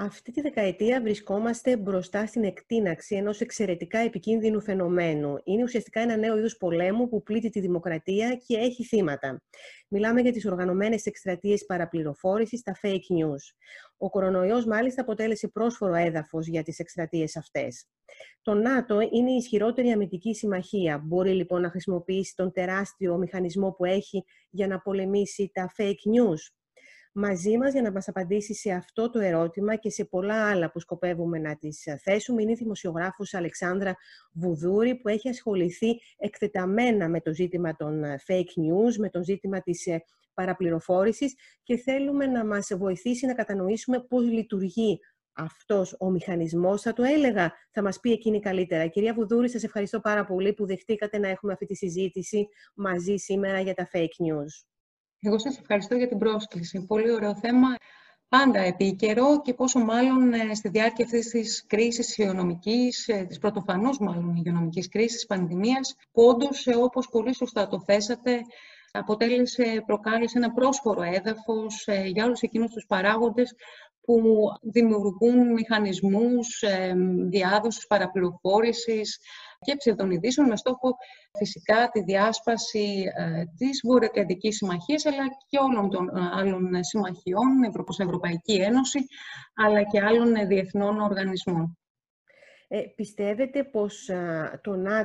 Αυτή τη δεκαετία βρισκόμαστε μπροστά στην εκτείναξη ενός εξαιρετικά επικίνδυνου φαινομένου. Είναι ουσιαστικά ένα νέο είδος πολέμου που πλήττει τη δημοκρατία και έχει θύματα. Μιλάμε για τις οργανωμένες εκστρατείες παραπληροφόρησης, τα fake news. Ο κορονοϊός, μάλιστα, αποτέλεσε πρόσφορο έδαφος για τις εκστρατείες αυτές. Το ΝΑΤΟ είναι η ισχυρότερη αμυντική συμμαχία. Μπορεί λοιπόν να χρησιμοποιήσει τον τεράστιο μηχανισμό που έχει για να πολεμήσει τα fake news? Μαζί μας για να μας απαντήσει σε αυτό το ερώτημα και σε πολλά άλλα που σκοπεύουμε να τις θέσουμε είναι η δημοσιογράφος Αλεξάνδρα Βουδούρη, που έχει ασχοληθεί εκτεταμένα με το ζήτημα των fake news, με το ζήτημα της παραπληροφόρησης, και θέλουμε να μας βοηθήσει να κατανοήσουμε πώς λειτουργεί αυτός ο μηχανισμός. Θα το έλεγα, θα μας πει εκείνη καλύτερα. Κυρία Βουδούρη, σας ευχαριστώ πάρα πολύ που δεχτήκατε να έχουμε αυτή τη συζήτηση μαζί σήμερα για τα fake news. Εγώ σας ευχαριστώ για την πρόσκληση. Πολύ ωραίο θέμα, πάντα επίκαιρο, και πόσο μάλλον στη διάρκεια αυτής της κρίσης υγειονομικής, της πρωτοφανώς μάλλον υγειονομικής κρίσης, πανδημίας, που όντως, όπως πολύ σωστά το θέσατε, προκάλεσε ένα πρόσφορο έδαφος για όλους εκείνους τους παράγοντες που δημιουργούν μηχανισμούς διάδοσης παραπληροφόρησης και ψευδών ειδήσεων, με στόχο φυσικά τη διάσπαση της Βορειοατλαντικής Συμμαχίας, αλλά και όλων των άλλων συμμαχιών προς Ευρωπαϊκή Ένωση, αλλά και άλλων διεθνών οργανισμών. Πιστεύετε πως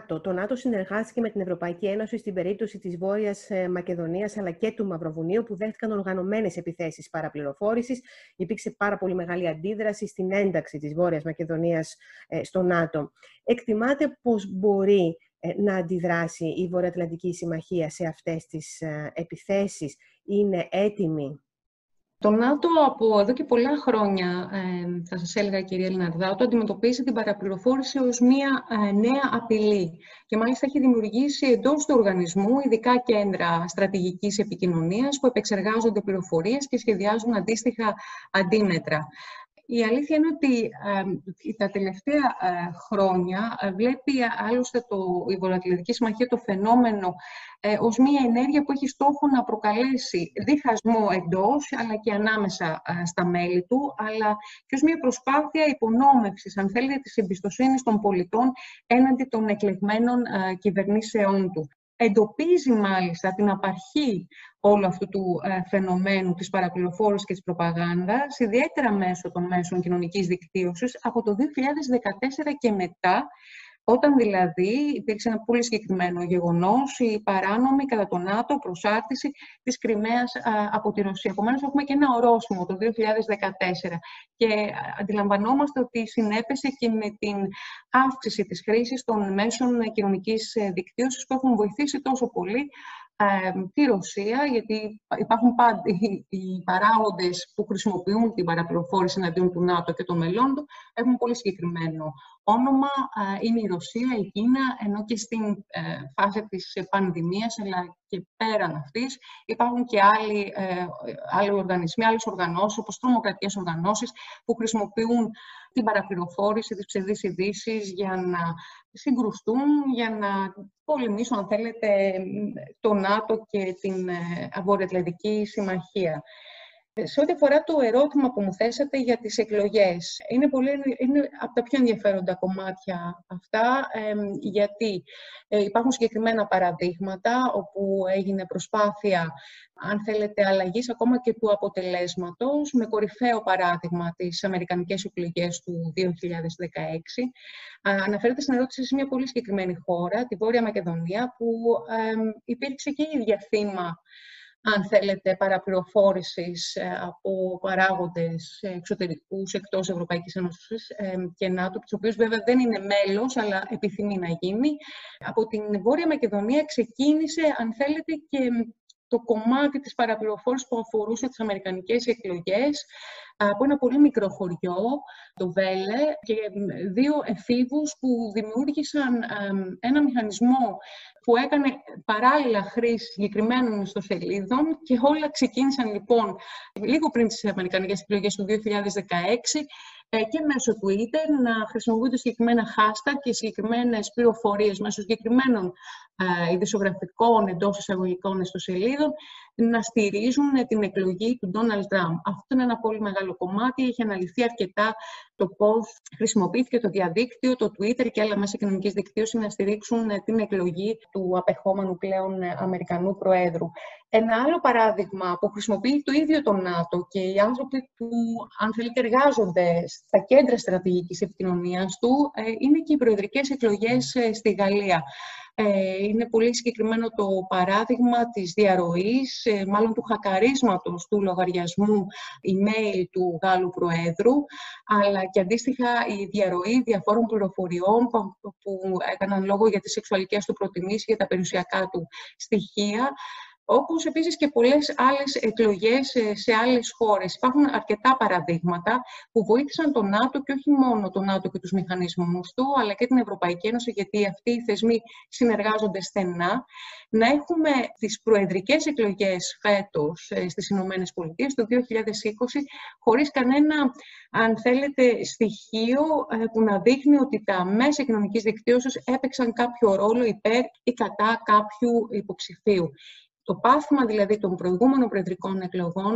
το ΝΑΤΟ συνεργάστηκε με την Ευρωπαϊκή Ένωση στην περίπτωση της Βόρειας Μακεδονίας αλλά και του Μαυροβουνίου, που δέχτηκαν οργανωμένες επιθέσεις παραπληροφόρησης? Υπήρξε πάρα πολύ μεγάλη αντίδραση στην ένταξη της Βόρειας Μακεδονίας στο ΝΑΤΟ. Εκτιμάτε πως μπορεί να αντιδράσει η Βορειοατλαντική Συμμαχία σε αυτές τις επιθέσεις? Είναι έτοιμη? Το ΝΑΤΟ από εδώ και πολλά χρόνια, θα σας έλεγα, κυρία Λιναρδάτου, αντιμετωπίζει την παραπληροφόρηση ως μια νέα απειλή. Και μάλιστα έχει δημιουργήσει εντός του οργανισμού ειδικά κέντρα στρατηγικής επικοινωνίας που επεξεργάζονται πληροφορίες και σχεδιάζουν αντίστοιχα αντίμετρα. Η αλήθεια είναι ότι τα τελευταία χρόνια βλέπει άλλωστε η Βορειοατλαντική Συμμαχία το φαινόμενο ως μια ενέργεια που έχει στόχο να προκαλέσει διχασμό εντός αλλά και ανάμεσα στα μέλη του, αλλά και ως μια προσπάθεια υπονόμευσης, αν θέλετε, της εμπιστοσύνης των πολιτών έναντι των εκλεγμένων κυβερνήσεών του. Εντοπίζει μάλιστα την απαρχή όλου αυτού του φαινομένου της παραπληροφόρησης και της προπαγάνδας, ιδιαίτερα μέσω των μέσων κοινωνικής δικτύωσης, από το 2014 και μετά, όταν δηλαδή υπήρξε ένα πολύ συγκεκριμένο γεγονός, η παράνομη κατά τον ΝΑΤΟ προσάρτηση της Κριμαίας από τη Ρωσία. Επομένως, έχουμε και ένα ορόσημο το 2014 και αντιλαμβανόμαστε ότι συνέπεσε και με την αύξηση της χρήσης των μέσων κοινωνικής δικτύωσης, που έχουν βοηθήσει τόσο πολύ τη Ρωσία, γιατί υπάρχουν πάντα οι παράγοντες που χρησιμοποιούν την παραπληροφόρηση εναντίον του ΝΑΤΟ και των μελών του, έχουν πολύ συγκεκριμένο όνομα. Είναι η Ρωσία, η Κίνα, ενώ και στην φάση της πανδημίας, αλλά και πέραν αυτής, υπάρχουν και άλλοι οργανισμοί, άλλες οργανώσεις, όπως τρομοκρατικές οργανώσεις, που χρησιμοποιούν την παραπληροφόρηση, τις ψευδείς ειδήσεις για να συγκρουστούν, για να πολεμήσουν, αν θέλετε, το ΝΑΤΟ και την Βορειοατλαντική Συμμαχία. Σε ό,τι αφορά το ερώτημα που μου θέσατε για τις εκλογές, είναι από τα πιο ενδιαφέροντα κομμάτια αυτά, γιατί υπάρχουν συγκεκριμένα παραδείγματα όπου έγινε προσπάθεια, αν θέλετε, αλλαγής ακόμα και του αποτελέσματος, με κορυφαίο παράδειγμα τις αμερικανικές εκλογές του 2016. Αναφέρεται στην ερώτηση σε μια πολύ συγκεκριμένη χώρα, τη Βόρεια Μακεδονία, που υπήρξε και η ίδια θύμα, αν θέλετε, παραπληροφόρησης από παράγοντες εξωτερικούς εκτός Ευρωπαϊκής Ένωσης και ΝΑΤΟ, τους οποίους βέβαια δεν είναι μέλος, αλλά επιθυμεί να γίνει. Από την Βόρεια Μακεδονία ξεκίνησε, αν θέλετε, και το κομμάτι της παραπληροφόρησης που αφορούσε τις αμερικανικές εκλογές, από ένα πολύ μικρό χωριό, το Βέλε, και δύο εφήβους που δημιούργησαν ένα μηχανισμό που έκανε παράλληλα χρήση συγκεκριμένων ιστοσελίδων, και όλα ξεκίνησαν λοιπόν λίγο πριν τις αμερικανικές εκλογές του 2016 και μέσω Twitter να χρησιμοποιούνται συγκεκριμένα hashtag και συγκεκριμένες πληροφορίες μέσω συγκεκριμένων ειδησιογραφικών εντός εισαγωγικών ιστοσελίδων να στηρίζουν την εκλογή του Ντόναλντ Τραμπ. Αυτό είναι ένα πολύ μεγάλο κομμάτι. Έχει αναλυθεί αρκετά το πώς χρησιμοποιήθηκε το διαδίκτυο, το Twitter και άλλα μέσα κοινωνικής δικτύωσης να στηρίξουν την εκλογή του απερχόμενου πλέον Αμερικανού Προέδρου. Ένα άλλο παράδειγμα που χρησιμοποιεί το ίδιο το ΝΑΤΟ και οι άνθρωποι που, αν θέλετε, εργάζονται στα κέντρα στρατηγικής επικοινωνίας του είναι και οι προεδρικές εκλογές στη Γαλλία. Είναι πολύ συγκεκριμένο το παράδειγμα της διαρροής, μάλλον του χακαρίσματος του λογαριασμού email του Γάλλου Προέδρου, αλλά και αντίστοιχα η διαρροή διαφόρων πληροφοριών που έκαναν λόγο για τις σεξουαλικές του προτιμήσεις, για τα περιουσιακά του στοιχεία, όπως επίσης και πολλές άλλες εκλογές σε άλλες χώρες. Υπάρχουν αρκετά παραδείγματα που βοήθησαν τον ΝΑΤΟ και όχι μόνο τον ΝΑΤΟ και τους μηχανισμούς του, αλλά και την Ευρωπαϊκή Ένωση, γιατί αυτοί οι θεσμοί συνεργάζονται στενά, να έχουμε τις προεδρικές εκλογές φέτος στις Ηνωμένες Πολιτείες το 2020, χωρίς κανένα, αν θέλετε, στοιχείο που να δείχνει ότι τα μέσα κοινωνικής δικτύωσης έπαιξαν κάποιο ρόλο υπέρ ή κατά κάποιου υποψηφίου. Το πάθημα δηλαδή των προηγούμενων προεδρικών εκλογών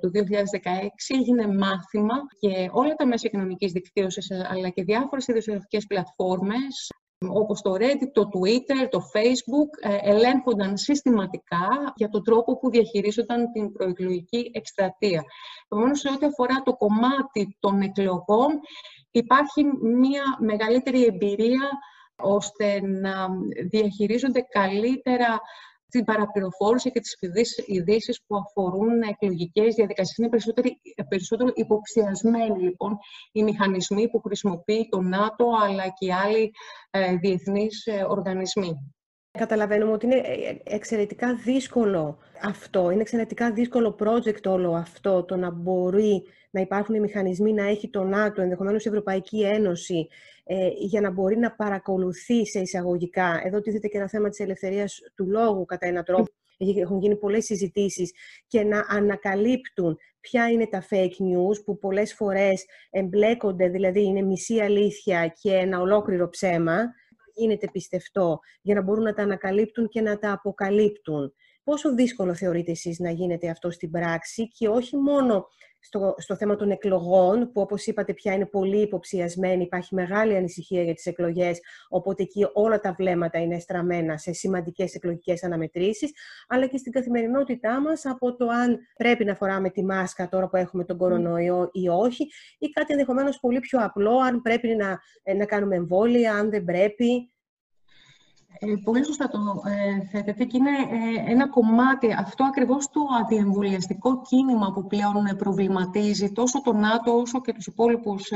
του 2016 έγινε μάθημα και όλα τα μέσα κοινωνικής δικτύωσης αλλά και διάφορες ειδησιογραφικές πλατφόρμες όπως το Reddit, το Twitter, το Facebook ελέγχονταν συστηματικά για τον τρόπο που διαχειρίζονταν την προεκλογική εκστρατεία. Επομένως, σε ό,τι αφορά το κομμάτι των εκλογών υπάρχει μια μεγαλύτερη εμπειρία ώστε να διαχειρίζονται καλύτερα την παραπληροφόρηση και τις ειδήσεις που αφορούν εκλογικές διαδικασίες. Είναι περισσότερο υποψιασμένοι, λοιπόν, οι μηχανισμοί που χρησιμοποιεί το ΝΑΤΟ, αλλά και άλλοι διεθνείς οργανισμοί. Καταλαβαίνουμε ότι είναι εξαιρετικά δύσκολο αυτό. Είναι εξαιρετικά δύσκολο project όλο αυτό, το να μπορεί να υπάρχουν οι μηχανισμοί, να έχει το ΝΑΤΟ, ενδεχομένως η Ευρωπαϊκή Ένωση, για να μπορεί να παρακολουθεί σε εισαγωγικά. Εδώ τίθεται και ένα θέμα της ελευθερίας του λόγου, κατά έναν τρόπο. Έχουν γίνει πολλές συζητήσεις και να ανακαλύπτουν ποια είναι τα fake news που πολλές φορές εμπλέκονται, δηλαδή είναι μισή αλήθεια και ένα ολόκληρο ψέμα. Γίνεται πιστευτό, για να μπορούν να τα ανακαλύπτουν και να τα αποκαλύπτουν. Πόσο δύσκολο θεωρείτε εσείς να γίνεται αυτό στην πράξη και όχι μόνο στο θέμα των εκλογών, που όπως είπατε πια είναι πολύ υποψιασμένη, υπάρχει μεγάλη ανησυχία για τις εκλογές, οπότε εκεί όλα τα βλέμματα είναι στραμμένα σε σημαντικές εκλογικές αναμετρήσεις, αλλά και στην καθημερινότητά μας από το αν πρέπει να φοράμε τη μάσκα τώρα που έχουμε τον κορονοϊό ή όχι, ή κάτι ενδεχομένως πολύ πιο απλό, αν πρέπει να κάνουμε εμβόλια, αν δεν πρέπει. Πολύ σωστά το θέτετε και είναι ένα κομμάτι αυτό ακριβώς το αντιεμβολιαστικό κίνημα που πλέον προβληματίζει τόσο το ΝΑΤΟ όσο και τους υπόλοιπους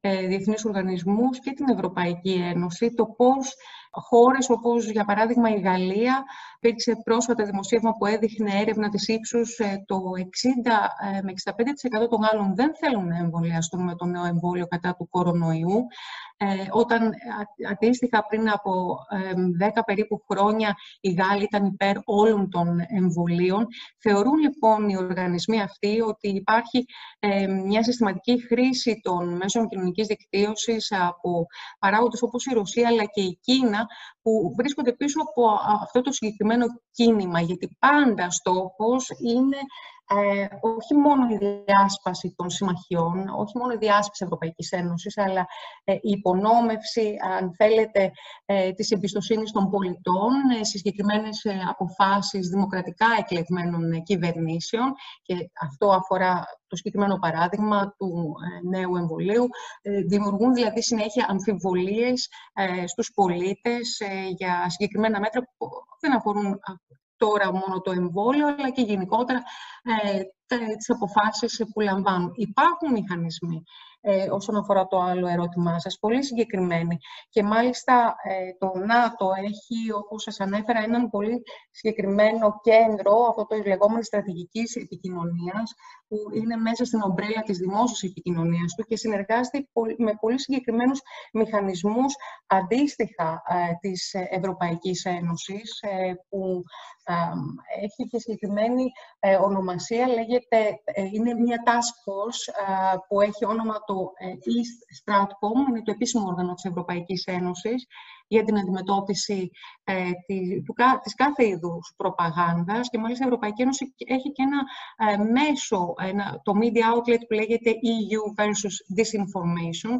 διεθνείς οργανισμούς και την Ευρωπαϊκή Ένωση, το πώς χώρες όπως για παράδειγμα η Γαλλία, υπήρξε πρόσφατα δημοσίευμα που έδειχνε έρευνα της ύψους το 60 με 65% των Γάλλων δεν θέλουν να εμβολιαστούν με το νέο εμβόλιο κατά του κορονοϊού. Όταν αντίστοιχα πριν από 10 περίπου χρόνια οι Γάλλοι ήταν υπέρ όλων των εμβολίων. Θεωρούν λοιπόν οι οργανισμοί αυτοί ότι υπάρχει μια συστηματική χρήση των μέσων κοινωνικής δικτύωσης από παράγοντες όπως η Ρωσία αλλά και η Κίνα που βρίσκονται πίσω από αυτό το συγκεκριμένο κίνημα, γιατί πάντα στόχος είναι όχι μόνο η διάσπαση των συμμαχιών, όχι μόνο η διάσπαση Ευρωπαϊκής Ένωσης, αλλά η υπονόμευση, αν θέλετε, της εμπιστοσύνης των πολιτών σε συγκεκριμένες αποφάσεις δημοκρατικά εκλεγμένων κυβερνήσεων. Και αυτό αφορά το συγκεκριμένο παράδειγμα του νέου εμβολίου. Δημιουργούν δηλαδή συνέχεια αμφιβολίες στους πολίτες για συγκεκριμένα μέτρα που δεν αφορούν τώρα μόνο το εμβόλιο, αλλά και γενικότερα τις αποφάσεις που λαμβάνουν. Υπάρχουν μηχανισμοί όσον αφορά το άλλο ερώτημά σας, πολύ συγκεκριμένοι. Και μάλιστα το ΝΑΤΟ έχει, όπως σας ανέφερα, έναν πολύ συγκεκριμένο κέντρο, αυτό το λεγόμενο στρατηγικής επικοινωνίας, που είναι μέσα στην ομπρέλα της δημόσιας επικοινωνίας του και συνεργάζεται με πολύ συγκεκριμένους μηχανισμούς αντίστοιχα της Ευρωπαϊκής Ένωσης, που έχει και συγκεκριμένη ονομασία, λέγεται είναι μια task force που έχει όνομα το East Stratcom, είναι το επίσημο όργανο της Ευρωπαϊκής Ένωσης για την αντιμετώπιση της κάθε είδους προπαγάνδας, και μάλιστα η Ευρωπαϊκή Ένωση έχει και ένα μέσο, το media outlet που λέγεται EU Versus Disinformation,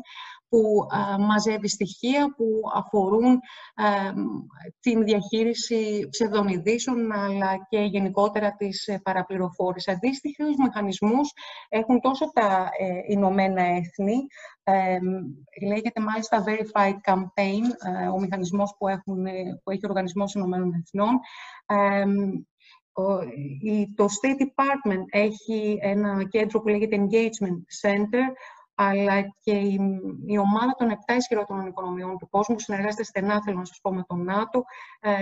που μαζεύει στοιχεία που αφορούν την διαχείριση ψευδών ειδήσεων, αλλά και γενικότερα της παραπληροφόρησης. Αντίστοιχους μηχανισμούς έχουν τόσο τα Ηνωμένα Έθνη, λέγεται μάλιστα Verified Campaign, ο μηχανισμός που έχει ο Οργανισμός Ηνωμένων Εθνών. Το State Department έχει ένα κέντρο που λέγεται Engagement Center, αλλά και η ομάδα των 7 ισχυρότερων οικονομιών του κόσμου συνεργάζεται στενά, θέλω να σας πω, με τον ΝΑΤΟ.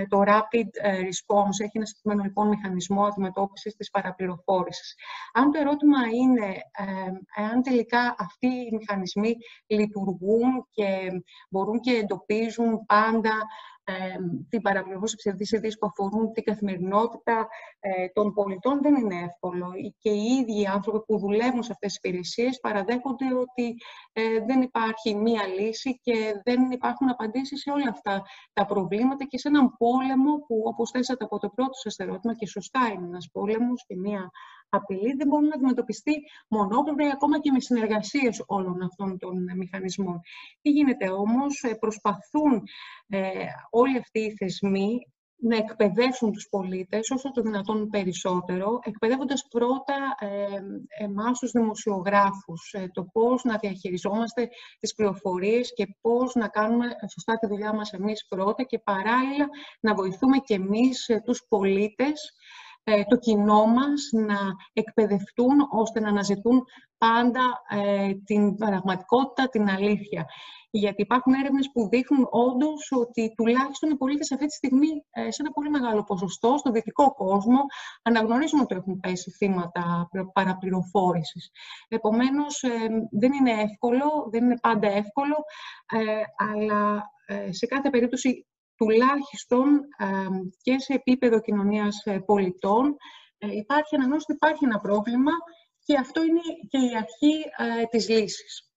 Το Rapid Response έχει ένα συγκεκριμένο λοιπόν μηχανισμό αντιμετώπισης της παραπληροφόρησης. Αν το ερώτημα είναι αν τελικά αυτοί οι μηχανισμοί λειτουργούν και μπορούν και εντοπίζουν πάντα την παραπληροφόρηση ψευδής ειδήσεων που αφορούν την καθημερινότητα των πολιτών, δεν είναι εύκολο. Και οι ίδιοι άνθρωποι που δουλεύουν σε αυτές τις υπηρεσίες παραδέχονται ότι δεν υπάρχει μία λύση και δεν υπάρχουν απαντήσεις σε όλα αυτά τα προβλήματα και σε έναν πόλεμο που, όπως θέσατε από το πρώτο σας ερώτημα, και σωστά είναι ένας πόλεμος και μία απειλή, δεν μπορεί να αντιμετωπιστεί μονόπλευρα ή ακόμα και με συνεργασίες όλων αυτών των μηχανισμών. Τι γίνεται όμως? Προσπαθούν όλοι αυτοί οι θεσμοί να εκπαιδεύσουν τους πολίτες όσο το δυνατόν περισσότερο, εκπαιδεύοντας πρώτα εμάς τους δημοσιογράφους, το πώς να διαχειριζόμαστε τις πληροφορίες και πώς να κάνουμε σωστά τη δουλειά μας εμείς πρώτα, και παράλληλα να βοηθούμε και εμείς τους πολίτες, το κοινό μας, να εκπαιδευτούν ώστε να αναζητούν πάντα την πραγματικότητα, την αλήθεια. Γιατί υπάρχουν έρευνες που δείχνουν όντως ότι τουλάχιστον οι πολίτες αυτή τη στιγμή, σε ένα πολύ μεγάλο ποσοστό, στον δυτικό κόσμο, αναγνωρίζουν ότι έχουν πέσει θύματα παραπληροφόρησης. Επομένως, δεν είναι εύκολο, δεν είναι πάντα εύκολο, αλλά σε κάθε περίπτωση, τουλάχιστον και σε επίπεδο κοινωνίας πολιτών, υπάρχει αναγνώριση ότι υπάρχει ένα πρόβλημα και αυτό είναι και η αρχή της λύσης.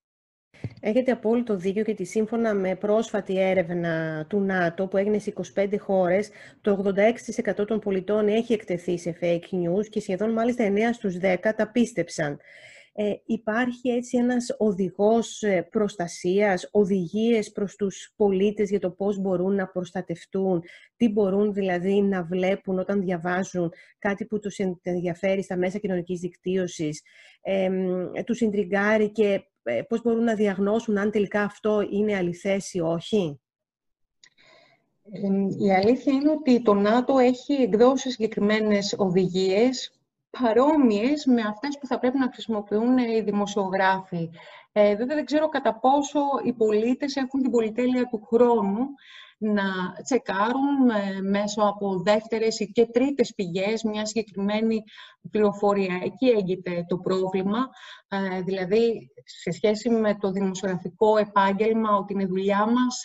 Έχετε απόλυτο δίκιο, γιατί σύμφωνα με πρόσφατη έρευνα του ΝΑΤΟ που έγινε σε 25 χώρες, το 86% των πολιτών έχει εκτεθεί σε fake news και σχεδόν μάλιστα 9 στους 10 τα πίστεψαν. Υπάρχει έτσι ένας οδηγός προστασίας, οδηγίες προς τους πολίτες για το πώς μπορούν να προστατευτούν, τι μπορούν δηλαδή να βλέπουν όταν διαβάζουν κάτι που τους ενδιαφέρει στα μέσα κοινωνικής δικτύωσης, τους ιντριγκάρει, και πώς μπορούν να διαγνώσουν αν τελικά αυτό είναι αληθές ή όχι? Η αλήθεια είναι ότι το ΝΑΤΟ έχει εκδώσει συγκεκριμένες οδηγίες παρόμοιες με αυτές που θα πρέπει να χρησιμοποιούν οι δημοσιογράφοι. Βέβαια δεν ξέρω κατά πόσο οι πολίτες έχουν την πολυτέλεια του χρόνου να τσεκάρουν μέσω από δεύτερες ή και τρίτες πηγές μια συγκεκριμένη πληροφορία. Εκεί έγκυται το πρόβλημα, δηλαδή σε σχέση με το δημοσιογραφικό επάγγελμα, ότι είναι δουλειά μας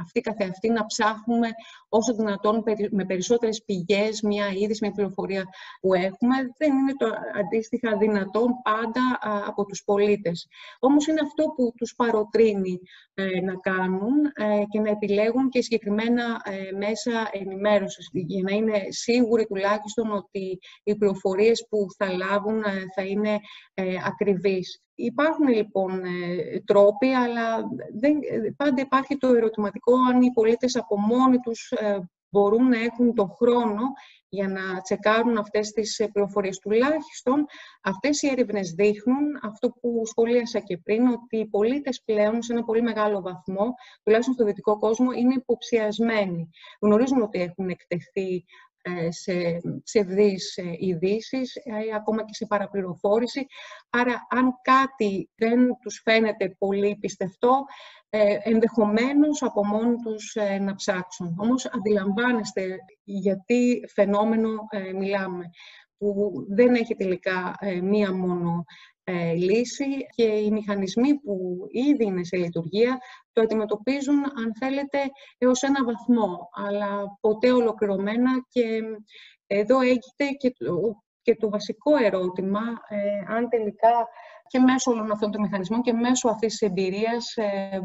αυτή καθεαυτή να ψάχνουμε όσο δυνατόν με περισσότερες πηγές μια είδηση, μια πληροφορία που έχουμε. Δεν είναι το αντίστοιχα δυνατόν πάντα από τους πολίτες. Όμως είναι αυτό που τους παροτρύνει να κάνουν και να επιλέγουν και συγκεκριμένα μέσα ενημέρωσης, για να είναι σίγουροι τουλάχιστον ότι οι πληροφορίες που θα λάβουν θα είναι ακριβείς. Υπάρχουν λοιπόν τρόποι, αλλά πάντα υπάρχει το ερωτηματικό αν οι πολίτες από μόνοι τους μπορούν να έχουν τον χρόνο για να τσεκάρουν αυτές τις πληροφορίες. Τουλάχιστον αυτές οι έρευνες δείχνουν αυτό που σχολίασα και πριν, ότι οι πολίτες πλέον σε ένα πολύ μεγάλο βαθμό, τουλάχιστον στο δυτικό κόσμο, είναι υποψιασμένοι. Γνωρίζουν ότι έχουν εκτεθεί σε ψευδείς ειδήσεις, ακόμα και σε παραπληροφόρηση. Άρα, αν κάτι δεν τους φαίνεται πολύ πιστευτό, ενδεχομένως από μόνοι τους να ψάξουν. Όμως αντιλαμβάνεστε γιατί φαινόμενο μιλάμε, που δεν έχει τελικά μία μόνο λύση, και οι μηχανισμοί που ήδη είναι σε λειτουργία το αντιμετωπίζουν, αν θέλετε, έως ένα βαθμό, αλλά ποτέ ολοκληρωμένα, και εδώ έγινε και και το βασικό ερώτημα, αν τελικά και μέσω όλων αυτών των μηχανισμών και μέσω αυτής της εμπειρίας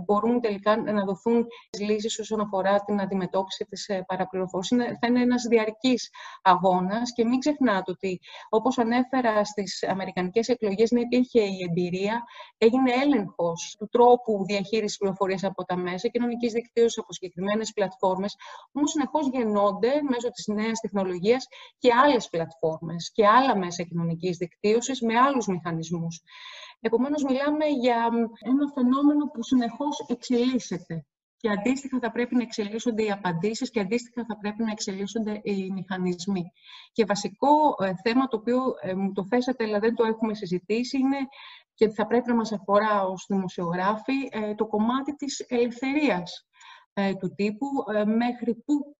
μπορούν τελικά να δοθούν λύσεις όσον αφορά την αντιμετώπιση της παραπληροφόρησης. Θα είναι ένας διαρκής αγώνας και μην ξεχνάτε ότι, όπως ανέφερα στις αμερικανικές εκλογές, ναι, υπήρχε η εμπειρία, έγινε έλεγχος του τρόπου διαχείρισης πληροφορίας από τα μέσα, κοινωνικής δικτύωσης από συγκεκριμένες πλατφόρμες, όμως συνεχώς γεννώνται μέσω της νέας τεχνολογίας και άλλες πλατφόρμες και άλλα μέσα κοινωνικής δικτύωσης με άλλους μηχανισμούς. Επομένως, μιλάμε για ένα φαινόμενο που συνεχώς εξελίσσεται και αντίστοιχα θα πρέπει να εξελίσσονται οι απαντήσεις και αντίστοιχα θα πρέπει να εξελίσσονται οι μηχανισμοί. Και βασικό θέμα το οποίο μου το θέσατε, αλλά δεν το έχουμε συζητήσει, είναι και θα πρέπει να μας αφορά ως δημοσιογράφοι το κομμάτι της ελευθερίας του τύπου, μέχρι που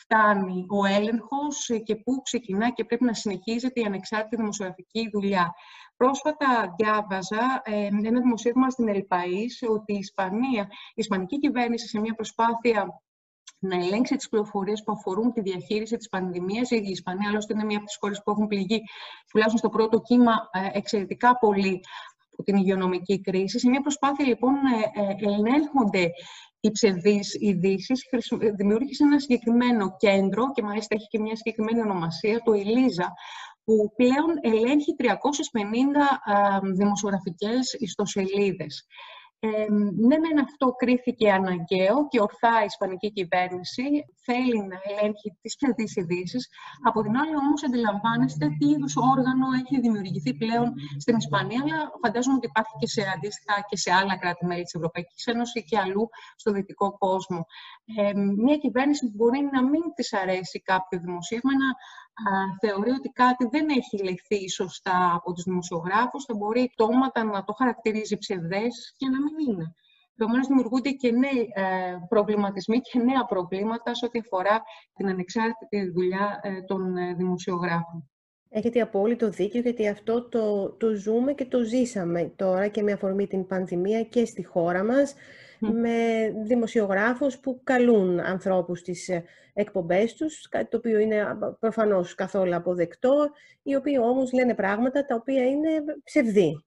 φτάνει ο έλεγχος και πού ξεκινά και πρέπει να συνεχίζεται η ανεξάρτητη δημοσιογραφική δουλειά. Πρόσφατα διάβαζα ένα δημοσίευμα στην Ελπαΐς ότι η ισπανική κυβέρνηση σε μια προσπάθεια να ελέγξει τις πληροφορίες που αφορούν τη διαχείριση της πανδημίας. Η Ισπανία, άλλωστε, είναι μια από τις χώρες που έχουν πληγεί, τουλάχιστον στο πρώτο κύμα, εξαιρετικά πολύ από την υγειονομική κρίση. Σε μια προσπάθεια λοιπόν να ελέγχονται οι ψευδείς ειδήσεις, δημιούργησε ένα συγκεκριμένο κέντρο και μάλιστα έχει και μια συγκεκριμένη ονομασία, το ΕΛΙΖΑ, που πλέον ελέγχει 350 δημοσιογραφικές ιστοσελίδες. Ναι, αυτό κρίθηκε αναγκαίο και ορθά η ισπανική κυβέρνηση θέλει να ελέγχει τις ψευδείς ειδήσεις. Από την άλλη, όμως, αντιλαμβάνεστε τι είδους όργανο έχει δημιουργηθεί πλέον στην Ισπανία, αλλά φαντάζομαι ότι υπάρχει και σε αντίστοιχα και σε άλλα κράτη-μέλη της Ευρωπαϊκής Ένωσης και αλλού στο δυτικό κόσμο. Μια κυβέρνηση που μπορεί να μην της αρέσει κάποιο δημοσίευμα, θεωρεί ότι κάτι δεν έχει λεχθεί σωστά από τους δημοσιογράφους, θα μπορεί τόματα να το χαρακτηρίζει ψευδές και να μην είναι. Επομένως, δημιουργούνται και νέοι προβληματισμοί και νέα προβλήματα σε ό,τι αφορά την ανεξάρτητη δουλειά των δημοσιογράφων. Έχετε απόλυτο δίκιο, γιατί αυτό το ζούμε και το ζήσαμε τώρα και με αφορμή την πανδημία και στη χώρα μας, με δημοσιογράφους που καλούν ανθρώπους στις εκπομπές τους, κάτι το οποίο είναι προφανώς καθόλου αποδεκτό, οι οποίοι όμως λένε πράγματα τα οποία είναι ψευδή.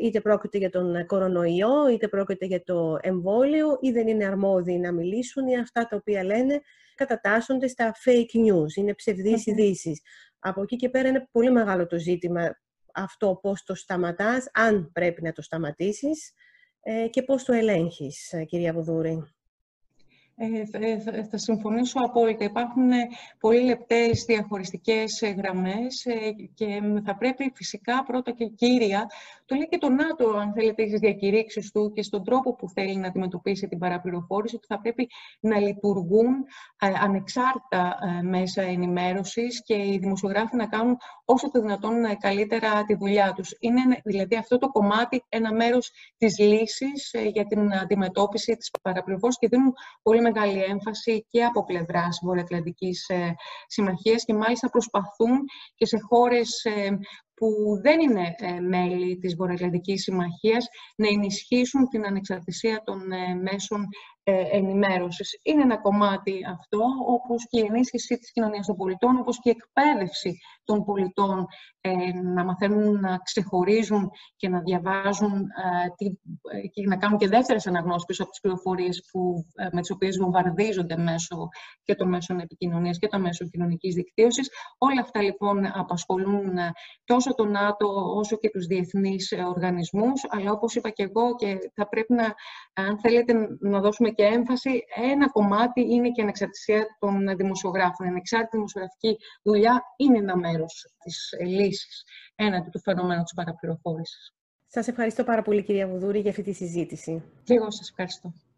Είτε πρόκειται για τον κορονοϊό, είτε πρόκειται για το εμβόλιο, ή δεν είναι αρμόδιοι να μιλήσουν, ή αυτά τα οποία λένε κατατάσσονται στα fake news, είναι ψευδείς ειδήσεις. Από εκεί και πέρα είναι πολύ μεγάλο το ζήτημα αυτό, πώς το σταματάς, αν πρέπει να το σταματήσεις και πώς το ελέγχεις, κυρία Βουδούρη. Θα συμφωνήσω απόλυτα. Υπάρχουν πολύ λεπτές διαχωριστικές γραμμές και θα πρέπει φυσικά πρώτα και κύρια, το λέει και το ΝΑΤΟ, αν θέλετε, στις διακηρύξεις του και στον τρόπο που θέλει να αντιμετωπίσει την παραπληροφόρηση, ότι θα πρέπει να λειτουργούν ανεξάρτητα μέσα ενημέρωσης και οι δημοσιογράφοι να κάνουν όσο το δυνατόν καλύτερα τη δουλειά τους. Είναι δηλαδή αυτό το κομμάτι ένα μέρος της λύσης για την αντιμετώπιση της παραπληροφόρησης και δίνουν πολύ μεγάλη έμφαση και από πλευράς Βορειοατλαντικής Συμμαχίας και μάλιστα προσπαθούν και σε χώρες που δεν είναι μέλη της Βορειοατλαντικής Συμμαχίας να ενισχύσουν την ανεξαρτησία των μέσων ενημέρωσης. Είναι ένα κομμάτι αυτό, όπως και η ενίσχυση της κοινωνίας των πολιτών, όπως και η εκπαίδευση των πολιτών να μαθαίνουν να ξεχωρίζουν και να διαβάζουν και να κάνουν και δεύτερες αναγνώσεις πίσω από τις πληροφορίες με τις οποίες βομβαρδίζονται μέσω και των μέσων επικοινωνίας και των μέσων κοινωνικής δικτύωσης. Όλα αυτά λοιπόν απασχολούν τόσο το ΝΑΤΟ όσο και τους διεθνείς οργανισμούς, αλλά όπως είπα και εγώ, και θα πρέπει να, αν θέλετε, να δώσουμε και έμφαση, ένα κομμάτι είναι και η ανεξαρτησία των δημοσιογράφων. Η ανεξάρτητη δημοσιογραφική δουλειά είναι ένα μέρος της λύσης έναντι του φαινομένου της παραπληροφόρησης. Σας ευχαριστώ πάρα πολύ, κυρία Βουδούρη, για αυτή τη συζήτηση. Και εγώ σας ευχαριστώ.